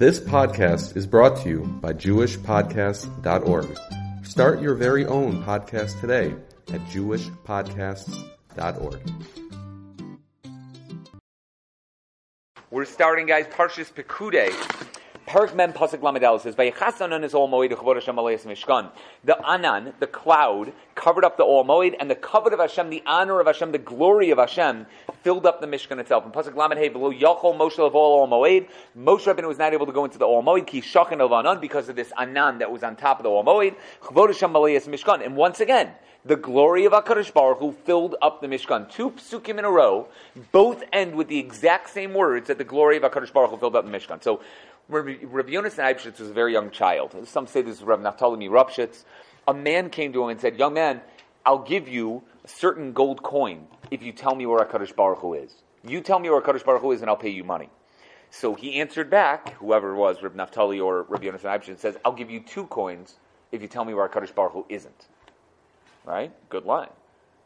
This podcast is brought to you by JewishPodcasts.org. Start your very own podcast today at JewishPodcasts.org. We're starting, guys, Parshas Pekudeh. Perk Mem Pasuk Lamed Aleph says, "Vayichas Anan es Oel Moed Uchvod Hashem Alayis Mishkan." The Anan, the cloud, covered up the Oel Moed, and the covet of Hashem, the honor of Hashem, the glory of Hashem, filled up the Mishkan itself. And Pasuk Lamed Hey, V'lo Yachol Moshe L'Vol Oel Moed. Moshe Rabbeinu was not able to go into the Oel Moed Ki Shachin Elvanan because of this Anan that was on top of the Oel Moed. Uchvod Hashem Alayis Mishkan. And once again, the glory of HaKadosh Baruch Hu filled up the Mishkan. Two psukim in a row, both end with the exact same words that the glory of HaKadosh Baruch Hu filled up the Mishkan. So, Rabbi Yonasan Eibshitz was a very young child. Some say this is Rabbi Naftali Ropshitz. A man came to him and said, "Young man, I'll give you a certain gold coin if you tell me where HaKadosh Baruch Hu is. You tell me where HaKadosh Baruch Hu is and I'll pay you money." So he answered back, whoever it was, Rabbi Naftali or Rabbi Yonasan Eibshitz, says, "I'll give you 2 coins if you tell me where HaKadosh Baruch Hu isn't." Right? Good line.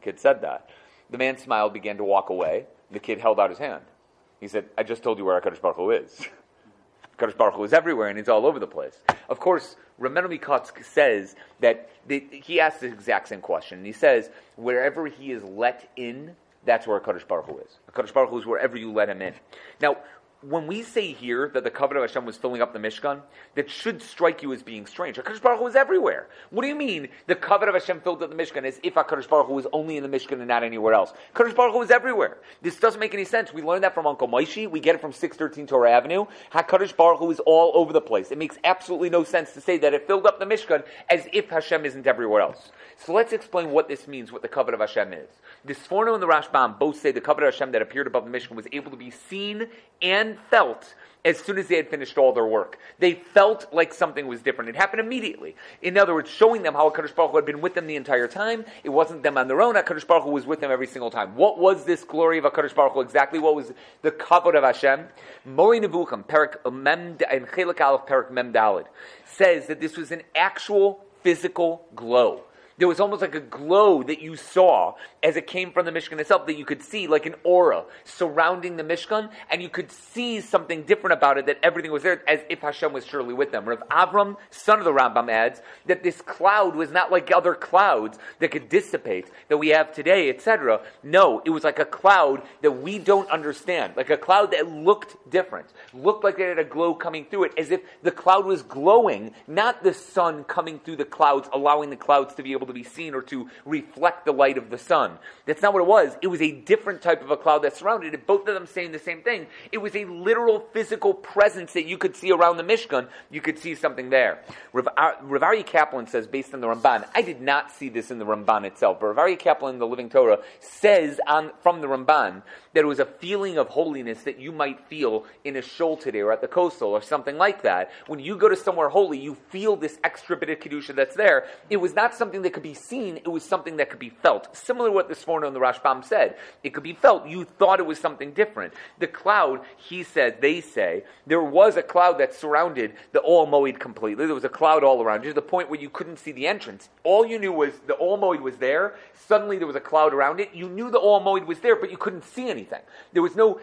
Kid said that. The man smiled, began to walk away. The kid held out his hand. He said, "I just told you where HaKadosh Baruch Hu is." HaKadosh Baruch Hu is everywhere and he's all over the place. Of course, Rabbeinu Bechayah says that he asks the exact same question. And he says, wherever he is let in, that's where HaKadosh Baruch Hu is. HaKadosh Baruch Hu is wherever you let him in. Now, when we say here that the covenant of Hashem was filling up the Mishkan, that should strike you as being strange. HaKadosh Baruch Hu is everywhere. What do you mean the covenant of Hashem filled up the Mishkan as if HaKadosh Baruch Hu was only in the Mishkan and not anywhere else? HaKadosh Baruch Hu is everywhere. This doesn't make any sense. We learned that from Uncle Moshe. We get it from 613 Torah Avenue. HaKadosh Baruch Hu is all over the place. It makes absolutely no sense to say that it filled up the Mishkan as if Hashem isn't everywhere else. So let's explain what this means, what the covenant of Hashem is. The Sforno and the Rashbam both say the covenant of Hashem that appeared above the Mishkan was able to be seen and felt as soon as they had finished all their work. They felt like something was different. It happened immediately. In other words, showing them how HaKadosh Baruch Hu had been with them the entire time. It wasn't them on their own. HaKadosh Baruch Hu was with them every single time. What was this glory of HaKadosh Baruch Hu exactly? What was the kavod of Hashem? Moreh Nevuchim, Perek Mem and Chilek Aleph, Perek Mem Daled, says that this was an actual physical glow. There was almost like a glow that you saw as it came from the Mishkan itself that you could see, like an aura surrounding the Mishkan, and you could see something different about it, that everything was there as if Hashem was surely with them. Rav Avram, son of the Rambam, adds that this cloud was not like other clouds that could dissipate that we have today, etc. No, it was like a cloud that we don't understand, like a cloud that looked different, looked like it had a glow coming through it, as if the cloud was glowing, not the sun coming through the clouds, allowing the clouds to be able to be seen or to reflect the light of the sun. That's not what it was. It was a different type of a cloud that surrounded it. Both of them saying the same thing. It was a literal physical presence that you could see around the Mishkan. You could see something there. Rav Aryeh Kaplan says, based on the Ramban, I did not see this in the Ramban itself, but Rav Aryeh Kaplan, the Living Torah, says from the Ramban that it was a feeling of holiness that you might feel in a shul today or at the coastal or something like that. When you go to somewhere holy, you feel this extra bit of kedusha that's there. It was not something that could be seen, it was something that could be felt. Similar to what the Sforno and the Rashbam said. It could be felt. You thought it was something different. The cloud, he said, they say, there was a cloud that surrounded the Oel Moed completely. There was a cloud all around you to the point where you couldn't see the entrance. All you knew was the Oel Moed was there. Suddenly there was a cloud around it. You knew the Oel Moed was there, but you couldn't see anything. There was no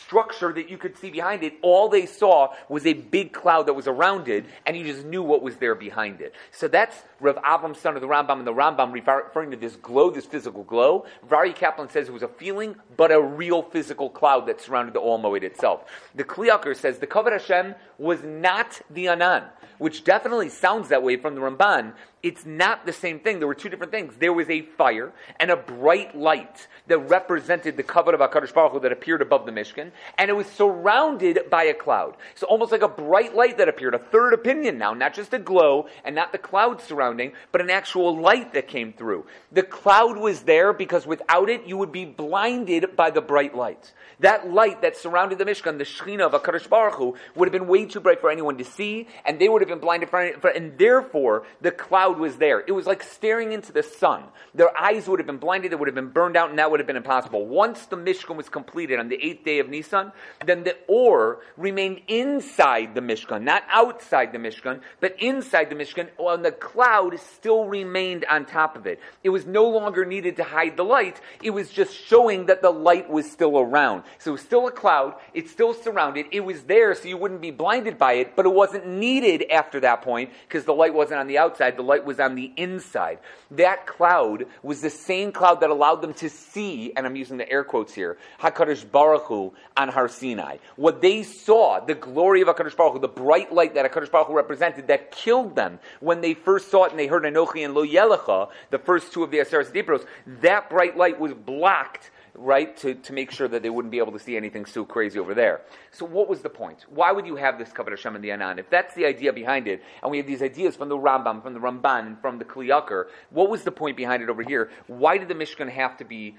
structure that you could see behind it. All they saw was a big cloud that was around it, and you just knew what was there behind it. So that's Rav Avram, son of the Rambam, and the Rambam referring to this glow, this physical glow. Rav Aryeh Kaplan says it was a feeling, but a real physical cloud that surrounded the Oel Moed itself. The Kli Yakar says the Kavod Hashem was not the Anan, which definitely sounds that way from the Ramban. It's not the same thing. There were two different things. There was a fire and a bright light that represented the kavod of HaKadosh Baruch Hu that appeared above the Mishkan, and it was surrounded by a cloud. So almost like a bright light that appeared, a third opinion now, not just a glow and not the cloud surrounding, but an actual light that came through. The cloud was there because without it, you would be blinded by the bright light. That light that surrounded the Mishkan, the Shekhinah of HaKadosh Baruch Hu, would have been way too bright for anyone to see, and they would have been blinded, and therefore the cloud was there. It was like staring into the sun. Their eyes would have been blinded, they would have been burned out, and that would have been impossible. Once the Mishkan was completed on the 8th day of of Nisan, then the Or remained inside the Mishkan, not outside the Mishkan, but inside the Mishkan, and the cloud still remained on top of it. It was no longer needed to hide the light, it was just showing that the light was still around. So it was still a cloud, it still surrounded, it was there so you wouldn't be blinded by it, but it wasn't needed after that point, because the light wasn't on the outside, the light was on the inside. That cloud was the same cloud that allowed them to see, and I'm using the air quotes here, HaKadosh Baruch Hu on Har Sinai. What they saw, the glory of HaKadosh Baruch Hu, the bright light that HaKadosh Baruch Hu represented, that killed them when they first saw it and they heard Anochi and Lo Yelecha, the first two of the Aseret Dibros, that bright light was blocked, right, to make sure that they wouldn't be able to see anything so crazy over there. So what was the point? Why would you have this Kavod Hashem and the Anan? If that's the idea behind it, and we have these ideas from the Rambam, from the Ramban, and from the Kli Yakar, what was the point behind it over here? Why did the Mishkan have to be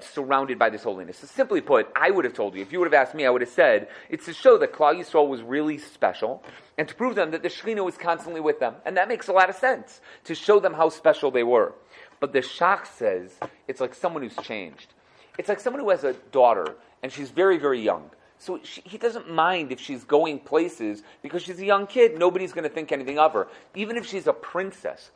surrounded by this holiness? So simply put, I would have told you, if you would have asked me, I would have said, it's to show that Klal Yisrael was really special, and to prove them that the Shekhinah was constantly with them. And that makes a lot of sense, to show them how special they were. But the Shach says, it's like someone who's changed. It's like someone who has a daughter, and she's very, very young. So he doesn't mind if she's going places, because she's a young kid, nobody's going to think anything of her. Even if she's a princess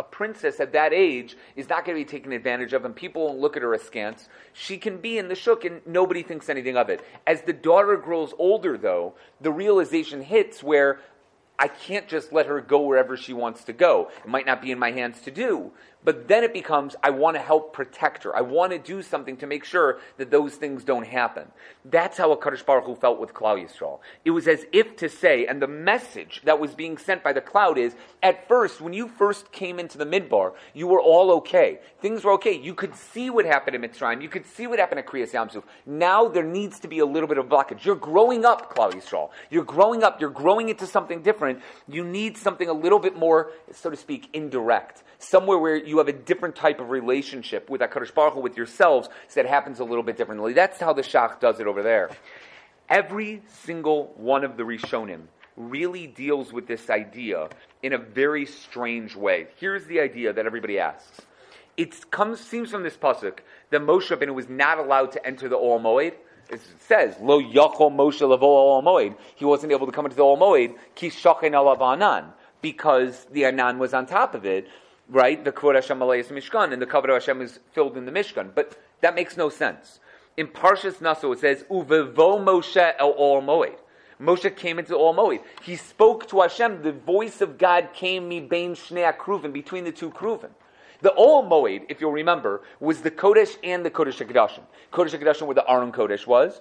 at that age is not going to be taken advantage of, and people won't look at her askance. She can be in the shuk, and nobody thinks anything of it. As the daughter grows older, though, the realization hits where I can't just let her go wherever she wants to go. It might not be in my hands to do. But then it becomes, I want to help protect her. I want to do something to make sure that those things don't happen. That's how HaKadosh Baruch Hu felt with Klal Yisrael. It was as if to say, and the message that was being sent by the cloud is, at first, when you first came into the Midbar, you were all okay. Things were okay. You could see what happened in Mitzrayim. You could see what happened at Kriyas Yamsuf. Now there needs to be a little bit of blockage. You're growing up, Klal Yisrael. You're growing up. You're growing into something different. You need something a little bit more, so to speak, indirect. Somewhere where you have a different type of relationship with HaKadosh Baruch Hu, with yourselves, so that happens a little bit differently. That's how the Shach does it over there. Every single one of the Rishonim really deals with this idea in a very strange way. Here's the idea that everybody asks. It seems from this pasuk that Moshe Rabbeinu was not allowed to enter the Oel Moed. It says, Lo Yachol Moshe Levo Oel Moed. He wasn't able to come into the Oel Moed, Ki Shochen Alav Anan, because the Anan was on top of it. Right, the Kvod Hashem Alei is Mishkan, and the Kavod Hashem is filled in the Mishkan. But that makes no sense. In Parshas Naso, it says, Uvevo Moshe el Oel Moed. Moshe came into Oel Moed. He spoke to Hashem. The voice of God came mibein shnei kruvim, between the two kruvim. The Oel Moed, if you'll remember, was the Kodesh and the Kodesh HaKadoshim. Kodesh HaKadoshim, where the Aron Kodesh was.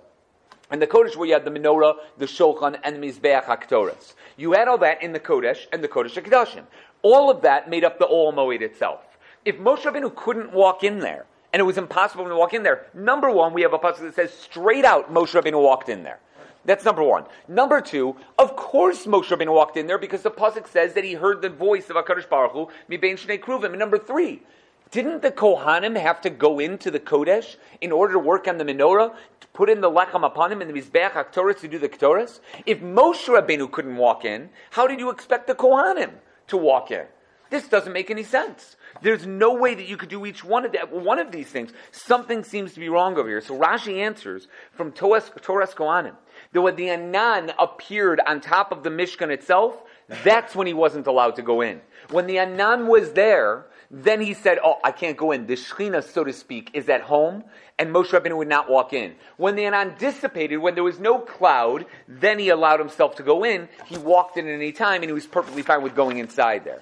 And the Kodesh, where you had the menorah, the Shulchan, and the Mizbeach HaKtoros. You had all that in the Kodesh and the Kodesh HaKadoshim. All of that made up the Oel Moed itself. If Moshe Rabbeinu couldn't walk in there, and it was impossible to walk in there, number one, we have a passage that says straight out Moshe Rabbeinu walked in there. That's number one. Number two, of course Moshe Rabbeinu walked in there because the pasuk says that he heard the voice of HaKadosh Baruch Hu, Mibein Shnei Kruvim. And number three, didn't the Kohanim have to go into the Kodesh in order to work on the menorah, to put in the Lechem upon him and the Mizbeach HaKtoros to do the Ktoros? If Moshe Rabbeinu couldn't walk in, how did you expect the Kohanim to walk in? This doesn't make any sense. There's no way that you could do each one of these things. Something seems to be wrong over here. So Rashi answers from Torah's Kohanim that when the Anan appeared on top of the Mishkan itself, that's when he wasn't allowed to go in. When the Anan was there, then he said, oh, I can't go in. The Shekhinah, so to speak, is at home, and Moshe Rabbeinu would not walk in. When the Anan dissipated, when there was no cloud, then he allowed himself to go in. He walked in at any time, and he was perfectly fine with going inside there.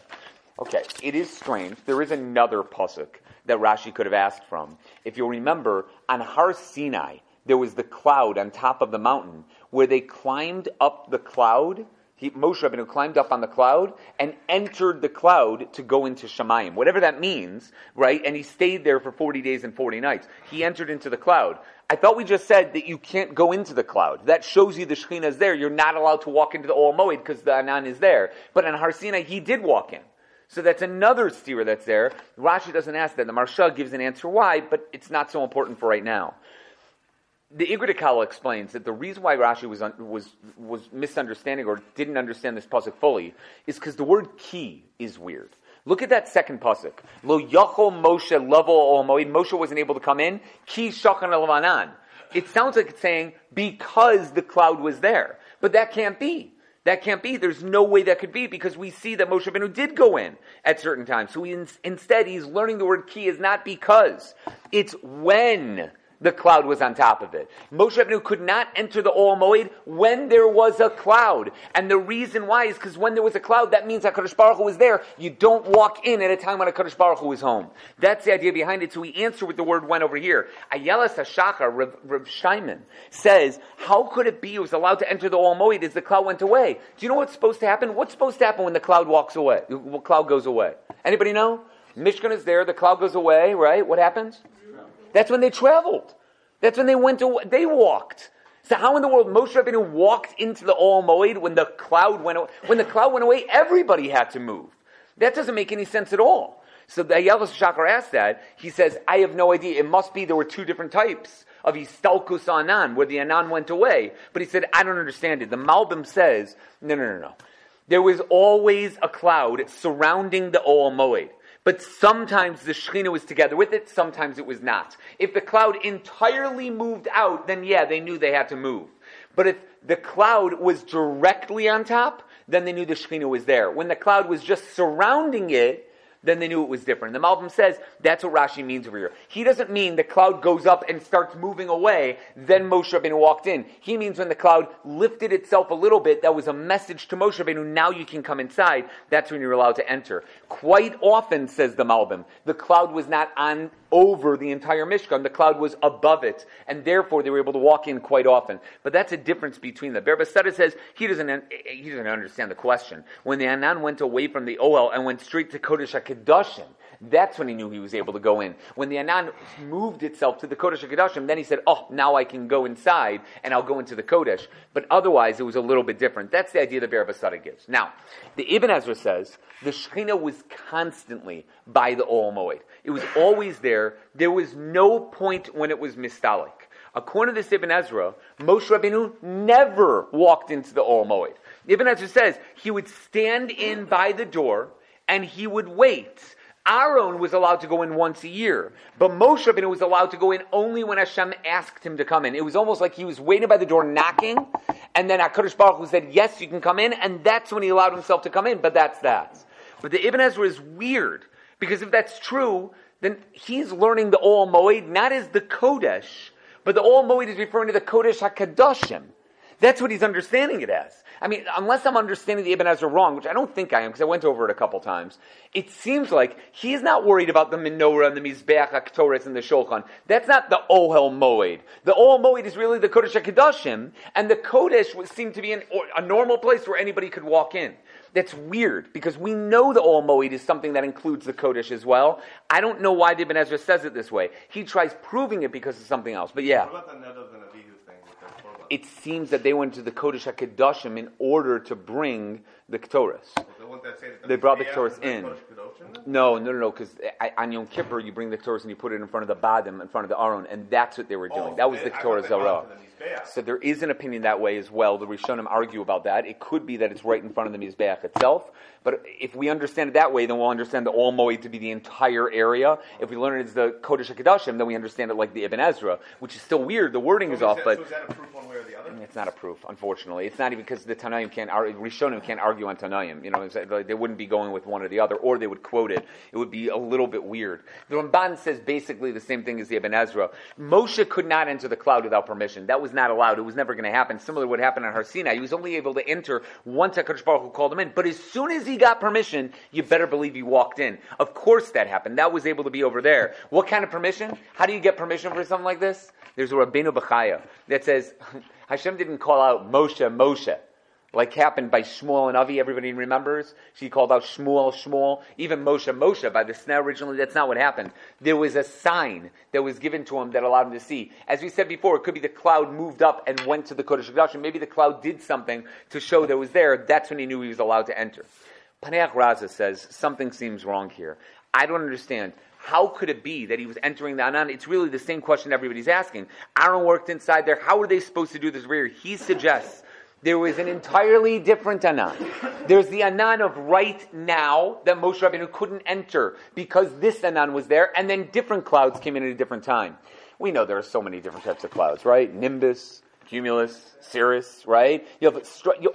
Okay, it is strange. There is another pasuk that Rashi could have asked from. If you'll remember, on Har Sinai, there was the cloud on top of the mountain, where they climbed up the cloud. Moshe Rabbeinu climbed up on the cloud and entered the cloud to go into Shemayim, whatever that means, right? And he stayed there for 40 days and 40 nights. He entered into the cloud. I thought we just said that you can't go into the cloud. That shows you the Shekhinah is there. You're not allowed to walk into the Oel Moed because the Anan is there. But on Har Sinai, he did walk in. So that's another stira that's there. Rashi doesn't ask that. The Maharsha gives an answer why, but it's not so important for right now. The Igrotikal explains that the reason why Rashi was misunderstanding or didn't understand this pasuk fully is because the word ki is weird. Look at that second pasuk. Lo yachol Moshe level Oel Moed. Moshe wasn't able to come in. Ki shachan el Anan. it sounds like it's saying, because the cloud was there. But that can't be. That can't be. There's no way that could be, because we see that Moshe Benu did go in at certain times. So instead, he's learning the word ki is not because. It's when the cloud was on top of it. Moshe Benu could not enter the Oel Moed when there was a cloud. And the reason why is because when there was a cloud, that means HaKadosh Baruch Hu was there. You don't walk in at a time when HaKadosh Baruch Hu is home. That's the idea behind it. So we answer with the word when over here. Ayeles HaShachar, Rav Shimon, says, how could it be it was allowed to enter the Oel Moed as the cloud went away? Do you know what's supposed to happen? What's supposed to happen when the cloud walks away? The cloud goes away. Anybody know? Mishkan is there, the cloud goes away, right? What happens? That's when they traveled. That's when they went to, they walked. So how in the world Moshe Rabbeinu walked into the Oel Moed when the cloud went away? When the cloud went away, everybody had to move. That doesn't make any sense at all. So the Ayeles HaShachar asked that. He says, I have no idea. It must be there were two different types of Histalkus Anan, where the Anan went away. But he said, I don't understand it. The Malbim says, no. There was always a cloud surrounding the Oel Moed. But sometimes the Shekhinah was together with it, sometimes it was not. If the cloud entirely moved out, then yeah, they knew they had to move. But if the cloud was directly on top, then they knew the Shekhinah was there. When the cloud was just surrounding it, then they knew it was different. The Malbim says that's what Rashi means over here. He doesn't mean the cloud goes up and starts moving away, then Moshe Rabbeinu walked in. He means when the cloud lifted itself a little bit, that was a message to Moshe Rabbeinu, now you can come inside. That's when you're allowed to enter. Quite often, says the Malbim, the cloud was not on over the entire Mishkan. The cloud was above it, and therefore they were able to walk in quite often. But that's a difference between them. Berbistada says he doesn't understand the question. When the Anan went away from the Oel and went straight to Kodesh HaKadoshim, that's when he knew he was able to go in. When the Anan moved itself to the Kodesh HaKadoshim, then he said, oh, now I can go inside, and I'll go into the Kodesh. But otherwise, it was a little bit different. That's the idea that Berbistada gives. Now, the Ibn Ezra says, the Shekhinah was constantly by the Oel Moed. It was always there. There was no point when it was mistalik. According to this Ibn Ezra, Moshe Rabbeinu never walked into the Oel Moed. Ibn Ezra says, he would stand in by the door, and he would wait. Aaron was allowed to go in once a year, but Moshe Rabbeinu was allowed to go in only when Hashem asked him to come in. It was almost like he was waiting by the door knocking, and then HaKadosh Baruch Hu said, yes, you can come in, and that's when he allowed himself to come in, but that's that. But the Ibn Ezra is weird, because if that's true, then he's learning the Oel Moed not as the Kodesh, but the Oel Moed is referring to the Kodesh HaKadoshim. That's what he's understanding it as. I mean, unless I'm understanding the Ibn Ezra wrong, which I don't think I am because I went over it a couple times, it seems like he's not worried about the menorah and the Mizbeach HaKtoris and the Shulchan. That's not the Oel Moed. The Oel Moed is really the Kodesh HaKadoshim, and the Kodesh seemed to be a normal place where anybody could walk in. That's weird, because we know the Oel Moed is something that includes the Kodesh as well. I don't know why the Ibn Ezra says it this way. He tries proving it because of something else, but yeah. What about the Nadav and Avihu? It seems that they went to the Kodesh HaKadoshim in order to bring the Ktoras. They brought the Ktoras in. No, because on Yom Kippur, you bring the Ktoras and you put it in front of the Badim, in front of the Aron, and that's what they were doing. That was the Ktoras Zara. So there is an opinion that way as well. The Rishonim argue about that. It could be that it's right in front of the Mizbeach itself, but if we understand it that way, then we'll understand the Oel Moed to be the entire area. If we learn it as the Kodesh HaKadoshim, then we understand it like the Ibn Ezra, which is still weird. The wording is off, but... One way or the other? It's not a proof, unfortunately. It's not even because the Tanaim can't argue, Rishonim can't argue on Tanaim. You know, they wouldn't be going with one or the other, or they would quote it. It would be a little bit weird. The Ramban says basically the same thing as the Ibn Ezra. Moshe could not enter the cloud without permission. That was not allowed. It was never going to happen. Similar to what happened on Har Sinai. He was only able to enter once HaKadosh Baruch Hu called him in. But as soon as he got permission, you better believe he walked in. Of course that happened. That was able to be over there. What kind of permission? How do you get permission for something like this? There's a Rabbeinu Bechayah that says, Hashem didn't call out Moshe, like happened by Shmuel and Avi, everybody remembers. She called out Shmuel, even Moshe, by the snare originally. That's not what happened. There was a sign that was given to him that allowed him to see. As we said before, it could be the cloud moved up and went to the Kodesh HaKadoshim. Maybe the cloud did something to show that it was there. That's when he knew he was allowed to enter. Paneach Raza says, something seems wrong here. I don't understand. How could it be that he was entering the Anan? It's really the same question everybody's asking. Aaron worked inside there. How are they supposed to do this rear? He suggests there was an entirely different Anan. There's the Anan of right now that Moshe Rabbeinu couldn't enter because this Anan was there, and then different clouds came in at a different time. We know there are so many different types of clouds, right? Nimbus, cumulus, cirrus, right? You have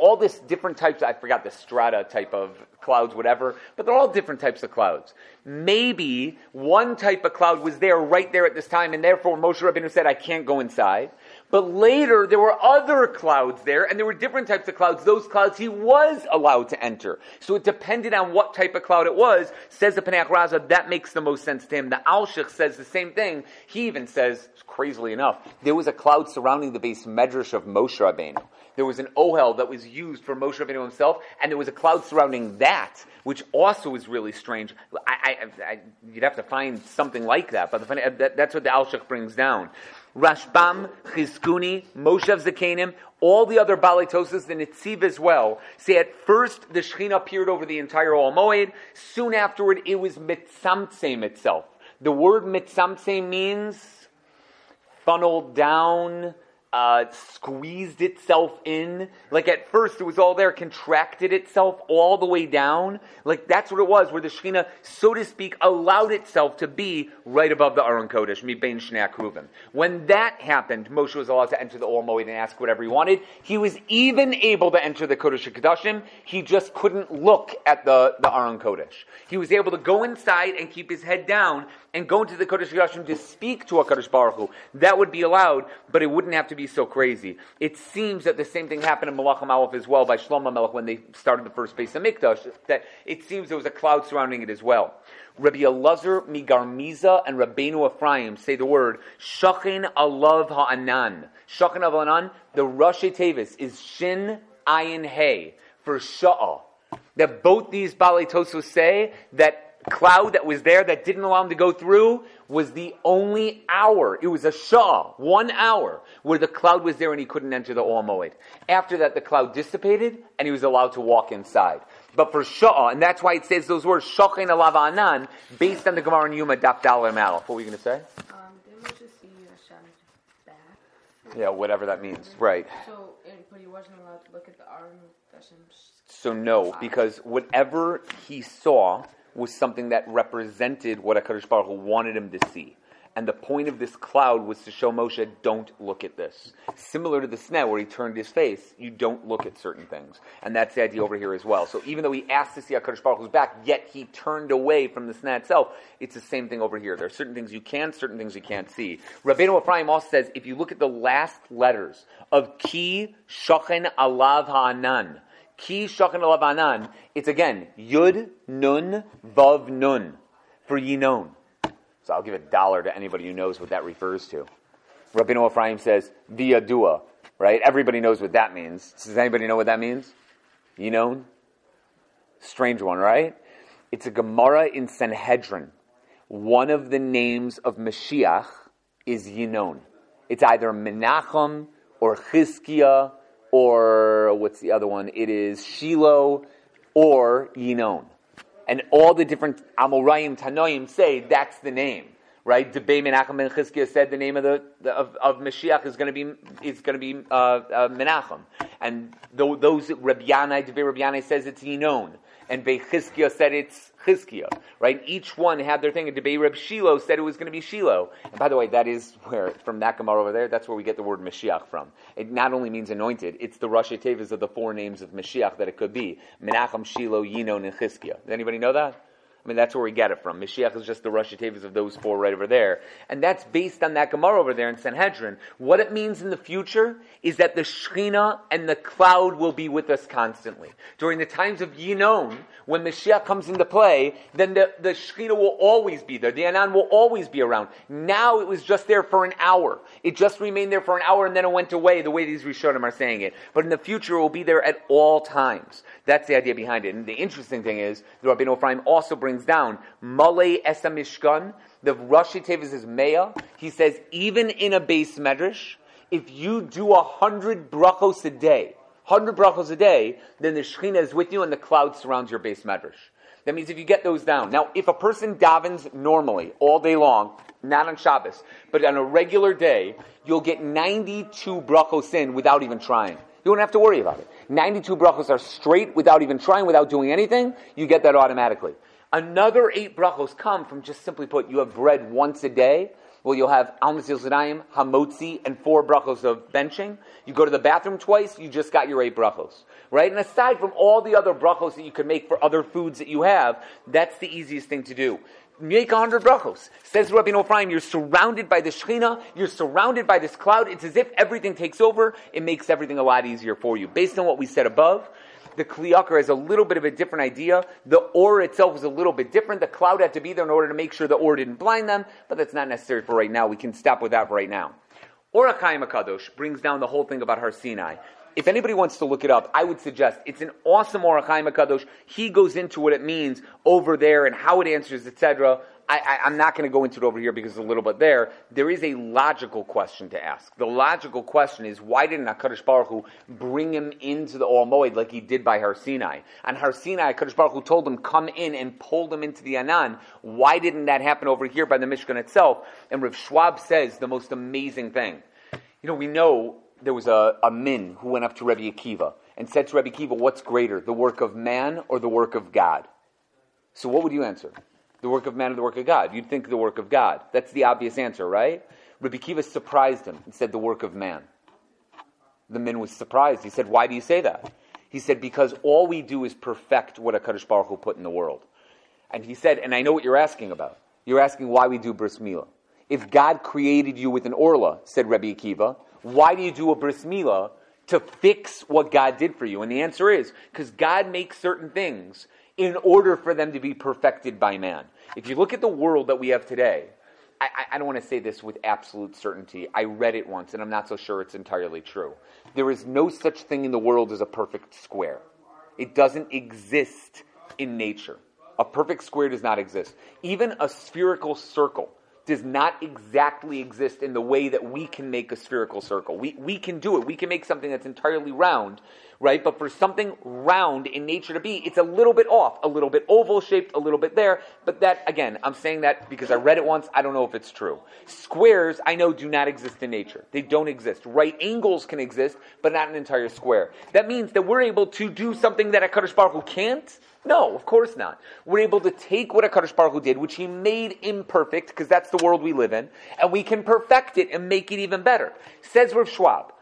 all this different types, I forgot the strata type of clouds, whatever, but they're all different types of clouds. Maybe one type of cloud was there right there at this time, and therefore Moshe Rabbeinu said, I can't go inside. But later, there were other clouds there, and there were different types of clouds. Those clouds he was allowed to enter. So it depended on what type of cloud it was. Says the Paneach Raza, that makes the most sense to him. The Alshich says the same thing. He even says, crazily enough, there was a cloud surrounding the base medrash of Moshe Rabbeinu. There was an ohel that was used for Moshe Rabbeinu himself, and there was a cloud surrounding that, which also is really strange. You'd have to find something like that, but that's what the Alshich brings down. Rashbam, Chizkuni, Moshev Zakenim, all the other Balatosas, the Netziv as well, say at first the Shekhinah appeared over the entire Oel Moed. Soon afterward, it was Mitzamtzem itself. The word Mitzamtzem means funneled down, squeezed itself in. Like at first it was all there, contracted itself all the way down. Like that's what it was, where the Shekhinah, so to speak, allowed itself to be right above the Aron Kodesh, Mibein Shnei Akruvim. When that happened, Moshe was allowed to enter the Oel Moed and ask whatever he wanted. He was even able to enter the Kodesh HaKodashim. He just couldn't look at the Aron Kodesh. He was able to go inside and keep his head down and go into the Kodesh HaKodashim to speak to HaKadosh Baruch Hu. That would be allowed, but it wouldn't have to be so crazy. It seems that the same thing happened in Malachim Aleph as well by Shlomo Melech when they started the first base of Mikdash, that it seems there was a cloud surrounding it as well. Rabbi Elazar Migarmiza and Rabbeinu Ephraim say the word Shachin Alav Ha'anan. Shachin Alav Ha'anan, the Rashi Tevis is Shin Ayin He for Sha'ah. That both these Balei Tosos say that cloud that was there that didn't allow him to go through was the only hour. It was a shah, 1 hour, where the cloud was there and he couldn't enter the Oel Moed. After that, the cloud dissipated and he was allowed to walk inside. But for shah, and that's why it says those words, Shachin Alav Ha'anan, based on the Gemara in Yuma, Daf Dalet Aleph. What were you going to say? Didn't we just see Hashem's back? Yeah, whatever that means. Right. So, but he wasn't allowed to look at the arm of Hashem's. So no, because whatever he saw was something that represented what HaKadosh Baruch Hu wanted him to see. And the point of this cloud was to show Moshe, don't look at this. Similar to the sneh where he turned his face, you don't look at certain things. And that's the idea over here as well. So even though he asked to see HaKadosh Baruch Hu's back, yet he turned away from the sneh itself, it's the same thing over here. There are certain things you can, certain things you can't see. Rabbeinu Ephraim also says, if you look at the last letters of Ki Shachin Alav Ha'anan, Ki Shachin Alav Ha'anan, it's again, Yud, Nun, Vav, Nun, for Yinon. So I'll give $1 to anybody who knows what that refers to. Rabbeinu Ephraim says, V'yadua, right? Everybody knows what that means. Does anybody know what that means? Yinon? Strange one, right? It's a Gemara in Sanhedrin. One of the names of Mashiach is Yinon. It's either Menachem or Chizkiah, or what's the other one? It is Shiloh or Yinon. And all the different Amorayim, Tanoim say that's the name, right? Debay Menachem ben Chizkiah said the name of the Mashiach is going to be Menachem. And those Debay Rabbianai says it's Yinon. And Bei Chizkiah said it's Chizkiah, right? Each one had their thing. And Debay Reb Shiloh said it was going to be Shiloh. And by the way, that is where, from that Gemara over there, that's where we get the word Mashiach from. It not only means anointed, it's the Rashi Tevis of the four names of Mashiach that it could be. Menachem, Shiloh, Yinon, and Chizkiah. Does anybody know that? I mean, that's where we get it from. Mashiach is just the Rashi Tevis of those four right over there. And that's based on that Gemara over there in Sanhedrin. What it means in the future is that the Shekhinah and the cloud will be with us constantly. During the times of Yinon, when Mashiach comes into play, then the Shekhinah will always be there. The Anan will always be around. Now it was just there for an hour. It just remained there for an hour and then it went away, the way these Rishonim are saying it. But in the future, it will be there at all times. That's the idea behind it. And the interesting thing is, the Rabbeinu Ephraim also brings down Malay Esa Mishkan. The Rashi Tevis is Mea. He says even in a base medrash, if you do 100 brachos a day, then the Shekhinah is with you and the cloud surrounds your base medrash. That means if you get those down. Now, if a person davens normally all day long, not on Shabbos, but on a regular day, you'll get 92 brachos in without even trying. You won't have to worry about it. 92 brachos are straight without even trying, without doing anything. You get that automatically. Another 8 brachos come from just simply put, you have bread once a day, Well, you'll have Al Mitzil Zirayim, Hamotzi, and 4 brachos of benching. You go to the bathroom twice, you just got your 8 brachos, right? And aside from all the other brachos that you can make for other foods that you have, that's the easiest thing to do. Make 100 brachos. Says Rabbeinu Ephraim, you're surrounded by the Shekhinah, you're surrounded by this cloud. It's as if everything takes over. It makes everything a lot easier for you. Based on what we said above, the Kli Yakar has a little bit of a different idea. The Or itself is a little bit different. The cloud had to be there in order to make sure the Or didn't blind them, but that's not necessary for right now. We can stop with that right now. Or HaKaim HaKadosh brings down the whole thing about Har Sinai. If anybody wants to look it up, I would suggest it's an awesome Or HaKaim HaKadosh. He goes into what it means over there and how it answers, etc. I'm not going to go into it over here because it's a little bit there. There is a logical question to ask. The logical question is, why didn't HaKadosh Baruch Hu bring him into the Oral Moed like he did by Har Sinai? On Har Sinai, HaKadosh Baruch Hu told him, come in and pulled him into the Anan. Why didn't that happen over here by the Mishkan itself? And Rav Schwab says the most amazing thing. You know, we know there was a min who went up to Rebbe Akiva and said to Rebbe Akiva, what's greater, the work of man or the work of God? So what would you answer? The work of man or the work of God? You'd think the work of God. That's the obvious answer, right? Rebbe Akiva surprised him and said the work of man. The man was surprised. He said, why do you say that? He said, because all we do is perfect what HaKadosh Baruch Hu put in the world. And he said, and I know what you're asking about. You're asking why we do Bris Milah. If God created you with an Orla, said Rebbe Akiva, why do you do a Bris Milah? To fix what God did for you. And the answer is, because God makes certain things in order for them to be perfected by man. If you look at the world that we have today, I don't want to say this with absolute certainty. I read it once, and I'm not so sure it's entirely true. There is no such thing in the world as a perfect square. It doesn't exist in nature. A perfect square does not exist. Even a spherical circle does not exactly exist in the way that we can make a spherical circle. We can do it. We can make something that's entirely round, right? But for something round in nature to be, it's a little bit off, a little bit oval-shaped, a little bit there. But that, again, I'm saying that because I read it once. I don't know if it's true. Squares, I know, do not exist in nature. They don't exist. Right angles can exist, but not an entire square. That means that we're able to do something that HaKadosh Baruch Hu can't. No, of course not. We're able to take what HaKadosh Baruch Hu did, which he made imperfect, because that's the world we live in, and we can perfect it and make it even better. Says Rav Schwab,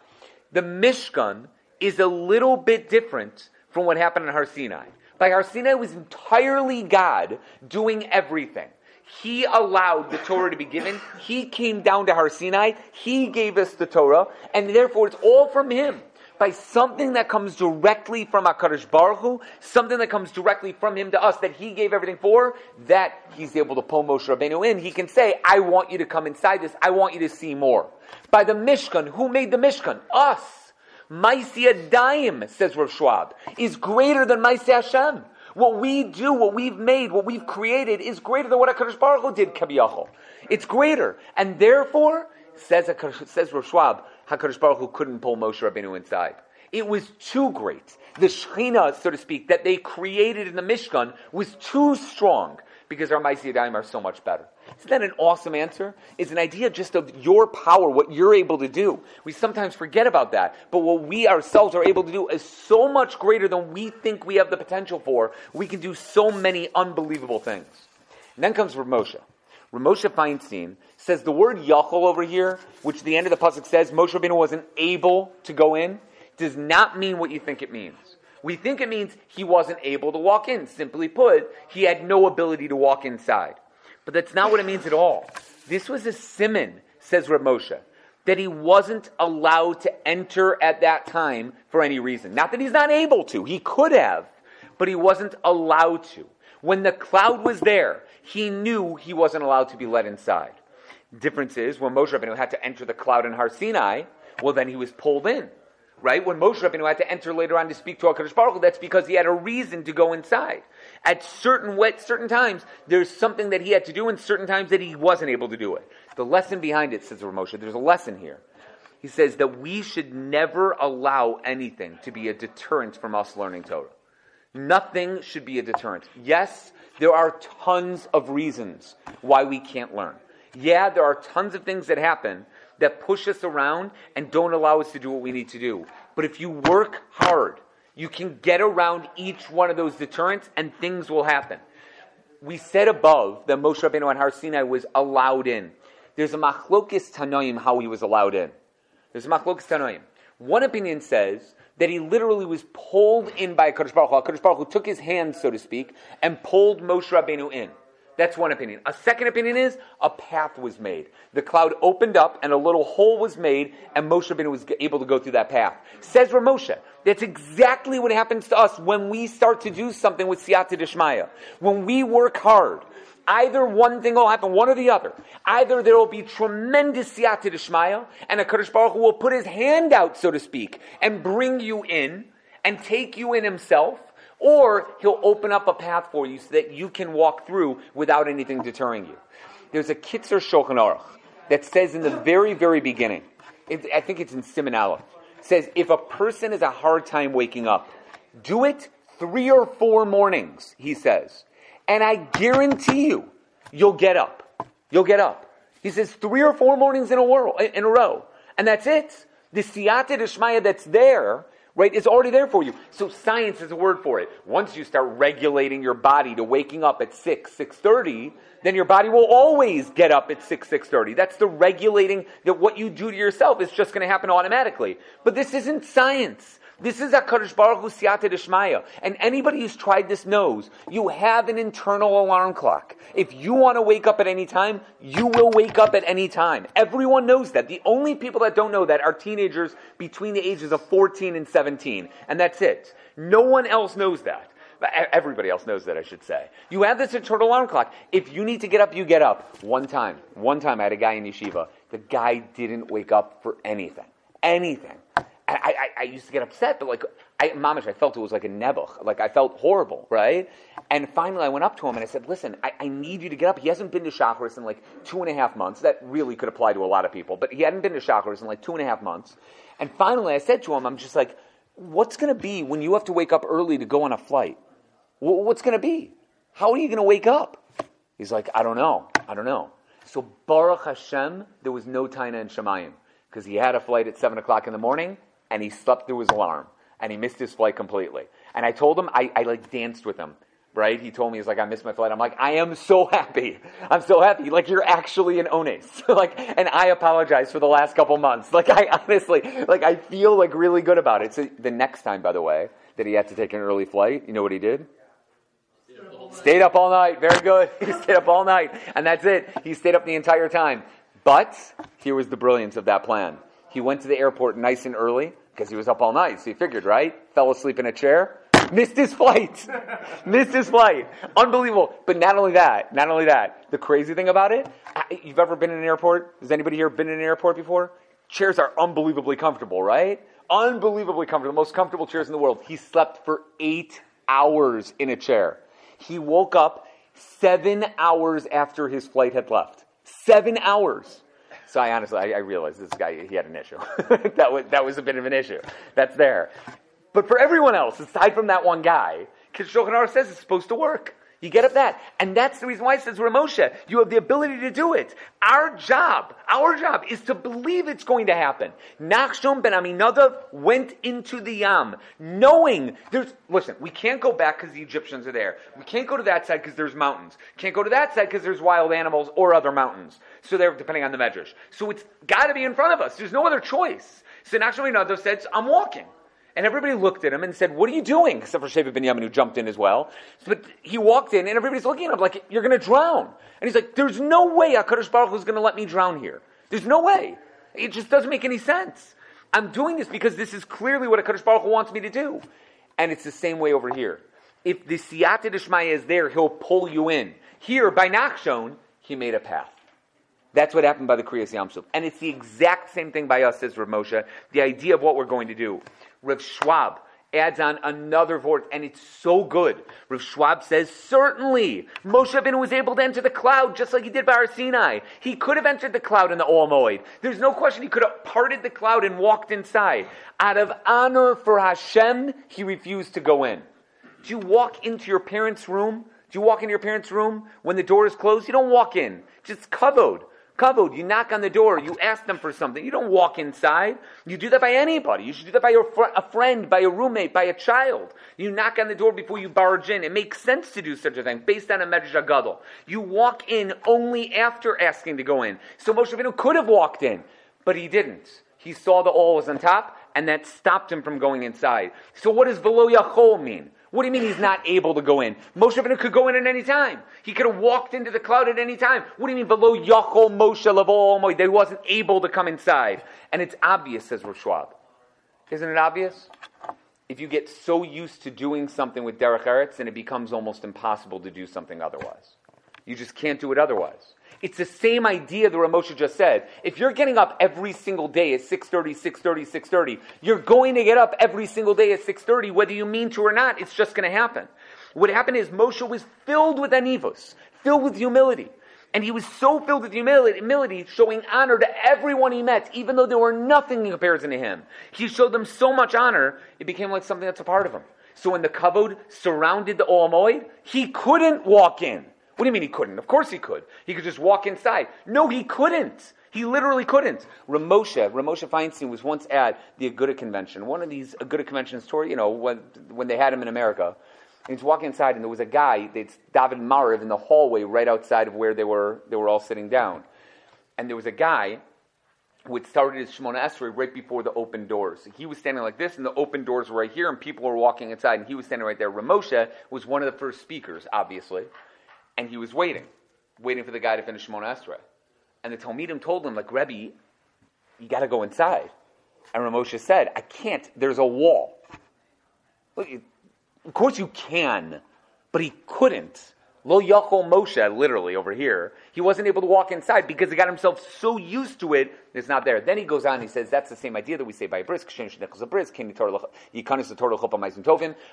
the Mishkan is a little bit different from what happened in Har Sinai. By Har Sinai, it was entirely God doing everything. He allowed the Torah to be given. He came down to Har Sinai. He gave us the Torah, and therefore it's all from him. By something that comes directly from HaKadosh Baruch Hu, something that comes directly from him to us that he gave everything for, that he's able to pull Moshe Rabbeinu in. He can say, I want you to come inside this. I want you to see more. By the Mishkan, who made the Mishkan? Us. Maaseh Yadayim, says Rav Schwab, is greater than Maaseh Hashem. What we do, what we've made, what we've created is greater than what HaKadosh Baruch Hu did, Kabiyachol. It's greater. And therefore, says Rav Schwab, HaKadosh Baruch Hu couldn't pull Moshe Rabbeinu inside. It was too great. The Shekhinah, so to speak, that they created in the Mishkan was too strong because our Maaseh Yadayim are so much better. Isn't that an awesome answer? It's an idea just of your power, what you're able to do. We sometimes forget about that, but what we ourselves are able to do is so much greater than we think we have the potential for. We can do so many unbelievable things. And then comes Rav Moshe. Rav Moshe Feinstein says the word yachol over here, which the end of the pasuk says Moshe Rabbeinu wasn't able to go in, does not mean what you think it means. We think it means he wasn't able to walk in. Simply put, he had no ability to walk inside. But that's not what it means at all. This was a siman, says Rav Moshe, that he wasn't allowed to enter at that time for any reason. Not that he's not able to. He could have, but he wasn't allowed to. When the cloud was there, he knew he wasn't allowed to be let inside. Difference is, when Moshe Rabbeinu had to enter the cloud in Har Sinai, well, then he was pulled in, right? When Moshe Rabbeinu had to enter later on to speak to HaKadosh Baruch Hu, that's because he had a reason to go inside. At certain times, there's something that he had to do, and certain times that he wasn't able to do it. The lesson behind it, says Rav Moshe, there's a lesson here. He says that we should never allow anything to be a deterrent from us learning Torah. Nothing should be a deterrent. Yes, there are tons of reasons why we can't learn. Yeah, there are tons of things that happen that push us around and don't allow us to do what we need to do. But if you work hard, you can get around each one of those deterrents and things will happen. We said above that Moshe Rabbeinu on Har Sinai was allowed in. There's a machlokis tanoim how he was allowed in. There's a machlokis tanoim. One opinion says that he literally was pulled in by HaKadosh Baruch Hu. HaKadosh Baruch Hu took his hand, so to speak, and pulled Moshe Rabbeinu in. That's one opinion. A second opinion is a path was made. The cloud opened up and a little hole was made and Moshe Rabbeinu was able to go through that path. Says Rav Moshe, that's exactly what happens to us when we start to do something with Siyata Dishmaya. When we work hard, either one thing will happen, one or the other. Either there will be tremendous Siyata Dishmaya and HaKadosh Baruch Hu will put his hand out, so to speak, and bring you in and take you in himself. Or he'll open up a path for you so that you can walk through without anything deterring you. There's a Kitzer Shulchan Aruch that says in the very, very beginning, I think it's in Siman Aleph, says if a person has a hard time waking up, do it 3 or 4 mornings, he says. And I guarantee you, you'll get up. You'll get up. He says 3 or 4 mornings in a row. And that's it. The Siyata D'Shmaya that's there, right? It's already there for you. So science is a word for it. Once you start regulating your body to waking up at 6:30, then your body will always get up at 6:30. That's the regulating that what you do to yourself is just going to happen automatically. But this isn't science. This is HaKadosh Baruch Hu Siyata D'Shmaya. And anybody who's tried this knows you have an internal alarm clock. If you want to wake up at any time, you will wake up at any time. Everyone knows that. The only people that don't know that are teenagers between the ages of 14 and 17. And that's it. No one else knows that. Everybody else knows that, I should say. You have this internal alarm clock. If you need to get up, you get up. One time I had a guy in yeshiva. The guy didn't wake up for anything. Anything. I used to get upset, but like, I felt it was like a nevuch. Like, I felt horrible, right? And finally, I went up to him and I said, listen, I need you to get up. He hasn't been to Shacharis in like 2.5 months. That really could apply to a lot of people, but he hadn't been to Shacharis in like 2.5 months. And finally, I said to him, I'm just like, what's going to be when you have to wake up early to go on a flight? What's going to be? How are you going to wake up? He's like, I don't know. So, Baruch Hashem, there was no Taina and Shemayim because he had a flight at 7 o'clock in the morning. And he slept through his alarm. And he missed his flight completely. And I told him, I like danced with him, right? He told me, he's like, I missed my flight. I'm like, I am so happy. I'm so happy. Like, you're actually an ones. Like, and I apologize for the last couple months. Like, I honestly, like, I feel like really good about it. So the next time, by the way, that he had to take an early flight, you know what he did? Stayed up all night. Very good. He stayed up all night. And that's it. He stayed up the entire time. But here was the brilliance of that plan. He went to the airport nice and early because he was up all night. So he figured, right? Fell asleep in a chair. Missed his flight. Missed his flight. Unbelievable. But not only that, the crazy thing about it, you've ever been in an airport? Has anybody here been in an airport before? Chairs are unbelievably comfortable, right? Unbelievably comfortable. The most comfortable chairs in the world. He slept for 8 hours in a chair. He woke up 7 hours after his flight had left. 7 hours. So I honestly, I realized this guy, he had an issue. That was a bit of an issue. That's there. But for everyone else, aside from that one guy, because Shulchan Aruch says it's supposed to work. You get up that. And that's the reason why it says, Rav Moshe, you have the ability to do it. Our job is to believe it's going to happen. Nachshon Ben-Aminadav went into the Yam, knowing listen, we can't go back because the Egyptians are there. We can't go to that side because there's mountains. Can't go to that side because there's wild animals or other mountains. So they're depending on the medrash. So it's got to be in front of us. There's no other choice. So Nachshon Ben-Aminadav said, I'm walking. And everybody looked at him and said, what are you doing? Except for Sheva Ben Yamin, who jumped in as well. But he walked in, and everybody's looking at him like, you're going to drown. And he's like, there's no way HaKadosh Baruch Hu is going to let me drown here. There's no way. It just doesn't make any sense. I'm doing this because this is clearly what HaKadosh Baruch Hu wants me to do. And it's the same way over here. If the Siyata D'Shmaya is there, he'll pull you in. Here, by Nachshon, he made a path. That's what happened by the Kriyas Yamsuf. And it's the exact same thing by us, says Rav Moshe, the idea of what we're going to do. Rav Schwab adds on another verse, and it's so good. Rav Schwab says, certainly, Moshe Rabbeinu was able to enter the cloud just like he did by Har Sinai. He could have entered the cloud in the Oel Moed. There's no question he could have parted the cloud and walked inside. Out of honor for Hashem, he refused to go in. Do you walk into your parents' room? Do you walk into your parents' room when the door is closed? You don't walk in. Just kavod. Kavod, you knock on the door, you ask them for something. You don't walk inside. You do that by anybody. You should do that by a friend, by a roommate, by a child. You knock on the door before you barge in. It makes sense to do such a thing based on a Medrash HaGadol. You walk in only after asking to go in. So Moshe Rabbeinu could have walked in, but he didn't. He saw the oil was on top, and that stopped him from going inside. So what does V'lo Yachol mean? What do you mean he's not able to go in? Moshe Rabbeinu could go in at any time. He could have walked into the cloud at any time. What do you mean, V'lo Yachol Moshe Lavo Omoy? That he wasn't able to come inside. And it's obvious, says Rav Schwab. Isn't it obvious? If you get so used to doing something with Derech Eretz, then it becomes almost impossible to do something otherwise. You just can't do it otherwise. It's the same idea that Rav Moshe just said. If you're getting up every single day at 6:30, 6:30, 6:30, you're going to get up every single day at 6:30, whether you mean to or not. It's just going to happen. What happened is Moshe was filled with anivos, filled with humility. And he was so filled with humility, showing honor to everyone he met, even though there were nothing in comparison to him. He showed them so much honor, it became like something that's a part of him. So when the kavod surrounded the Olamoid, he couldn't walk in. What do you mean he couldn't? Of course he could. He could just walk inside. No, he couldn't. He literally couldn't. Rav Moshe Feinstein was once at the Aguda Convention, one of these Aguda Conventions, when they had him in America. And he's walking inside, and there was a guy, it's David Mariv, in the hallway right outside of where they were all sitting down. And there was a guy who had started his Shemona Esrei right before the open doors. He was standing like this, and the open doors were right here, and people were walking inside, and he was standing right there. Rav Moshe was one of the first speakers, obviously. And he was waiting for the guy to finish Shemona Esrei. And the Talmidim told him, like, Rebbe, you got to go inside. And Rav Moshe said, I can't. There's a wall. Look, of course you can, but he couldn't. Lo Yachol Moshe, literally over here, he wasn't able to walk inside because he got himself so used to it, it's not there. Then he goes on, he says, that's the same idea that we say by bris.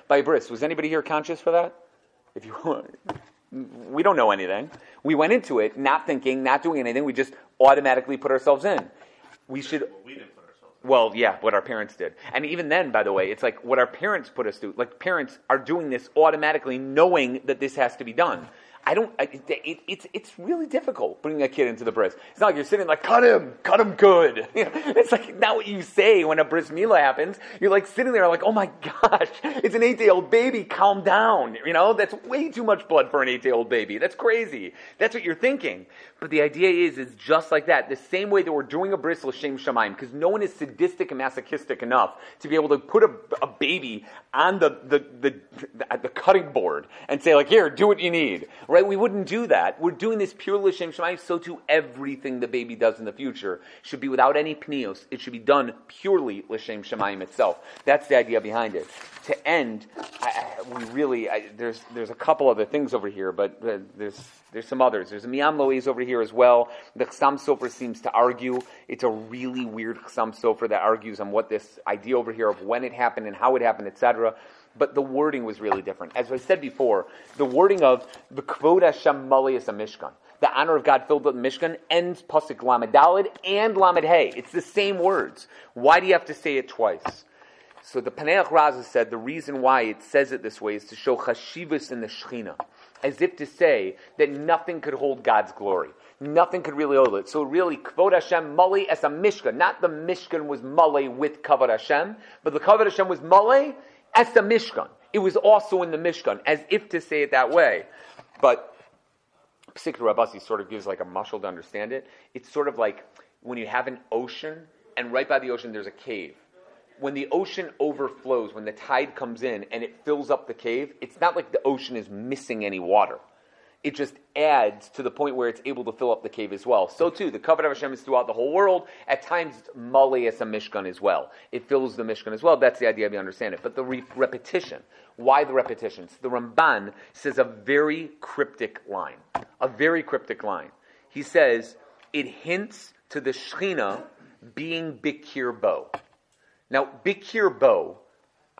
By bris. Was anybody here conscious for that? If you want. We don't know anything. We went into it not thinking, not doing anything. We just automatically put ourselves in. We didn't put ourselves in. Well, yeah, what our parents did. And even then, by the way, it's like what our parents put us through. Like parents are doing this automatically knowing that this has to be done. It's really difficult bringing a kid into the bris. It's not like you're sitting like, cut him good. You know, it's like not what you say when a bris milah happens. You're like sitting there like, oh my gosh, it's an 8-day-old baby, calm down. You know, that's way too much blood for an 8-day-old baby. That's crazy. That's what you're thinking. But the idea is just like that. The same way that we're doing a bris l'shem shamayim, because no one is sadistic and masochistic enough to be able to put a baby on the cutting board and say like, here, do what you need. Right? We wouldn't do that. We're doing this pure l'shem shamayim, so too everything the baby does in the future should be without any pnios. It should be done purely l'shem shamayim itself. That's the idea behind it. To end, there's a couple other things over here, but there's some others. There's a Miyam Lois over here as well. The Chsam Sofer seems to argue. It's a really weird Chsam Sofer that argues on what this idea over here of when it happened and how it happened, etc., but the wording was really different. As I said before, the wording of the Kvod Hashem Malias HaMishkan, the honor of God filled up the Mishkan, ends Pasuk Lamed Daled and Lamed Hey. It's the same words. Why do you have to say it twice? So the Paneach Raza said the reason why it says it this way is to show Chashivus in the Shechina, as if to say that nothing could hold God's glory. Nothing could really hold it. So really, Kvod Hashem Mali as a Mishkan. Not the Mishkan was Mali with Kavod Hashem, but the Kavod Hashem was Mali as the Mishkan. It was also in the Mishkan, as if to say it that way. But Psikta Rabasi sort of gives like a mushel to understand it. It's sort of like when you have an ocean, and right by the ocean there's a cave. When the ocean overflows, when the tide comes in and it fills up the cave, it's not like the ocean is missing any water. It just adds to the point where it's able to fill up the cave as well. So too, the Kavod of Hashem is throughout the whole world. At times, it's Maleh as a Mishkan as well. It fills the Mishkan as well. That's the idea we understand it. But the repetition. Why the repetitions? The Ramban says a very cryptic line. A very cryptic line. He says, it hints to the Shechina being Bikir Bo. Now, Bikir Bo,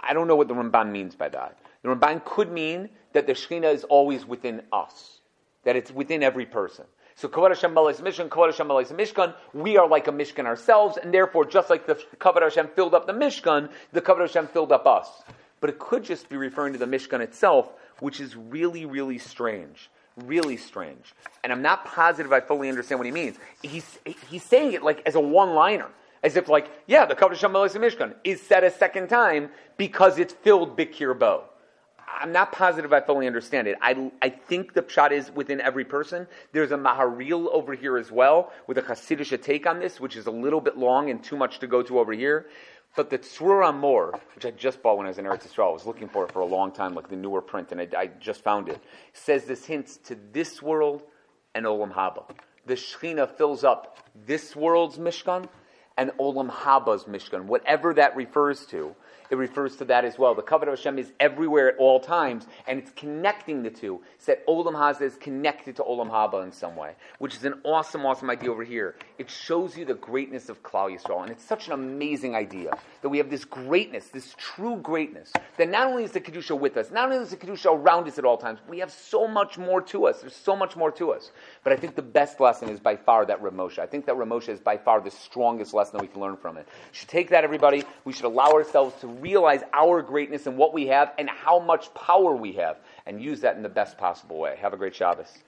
I don't know what the Ramban means by that. The Ramban could mean that the Shekhinah is always within us, that it's within every person. So, Kavod Hashem Maleh as Mishkan, Kavod Hashem Maleh as Mishkan, we are like a Mishkan ourselves, and therefore, just like the Kavod Hashem filled up the Mishkan, the Kavod Hashem filled up us. But it could just be referring to the Mishkan itself, which is really, really strange. really strange. And I'm not positive I fully understand what he means. He's saying it like as a one-liner. As if like, yeah, the Kavod Hashem Melech HaMishkan is said a second time because it's filled Bikir Bo. I'm not positive I fully understand it. I think the pshat is within every person. There's a Maharil over here as well with a Hasidic take on this, which is a little bit long and too much to go to over here. But the Tzrura Mor, which I just bought when I was in Eretz Yisrael, I was looking for it for a long time, like the newer print, and I just found it, says this hints to this world and Olam Haba. The Shekhinah fills up this world's Mishkan and Olam Haba's Mishkan, whatever that refers to. It refers to that as well. The Kavod Hashem is everywhere at all times, and it's connecting the two. It's that Olam Haza is connected to Olam Haba in some way, which is an awesome, awesome idea over here. It shows you the greatness of Klal Yisrael, and it's such an amazing idea that we have this greatness, this true greatness, that not only is the Kedusha with us, not only is the Kedusha around us at all times, we have so much more to us. There's so much more to us. But I think the best lesson is by far that Rav Moshe. I think that Rav Moshe is by far the strongest lesson that we can learn from it. We should take that, everybody. We should allow ourselves to realize our greatness and what we have and how much power we have and use that in the best possible way. Have a great Shabbos.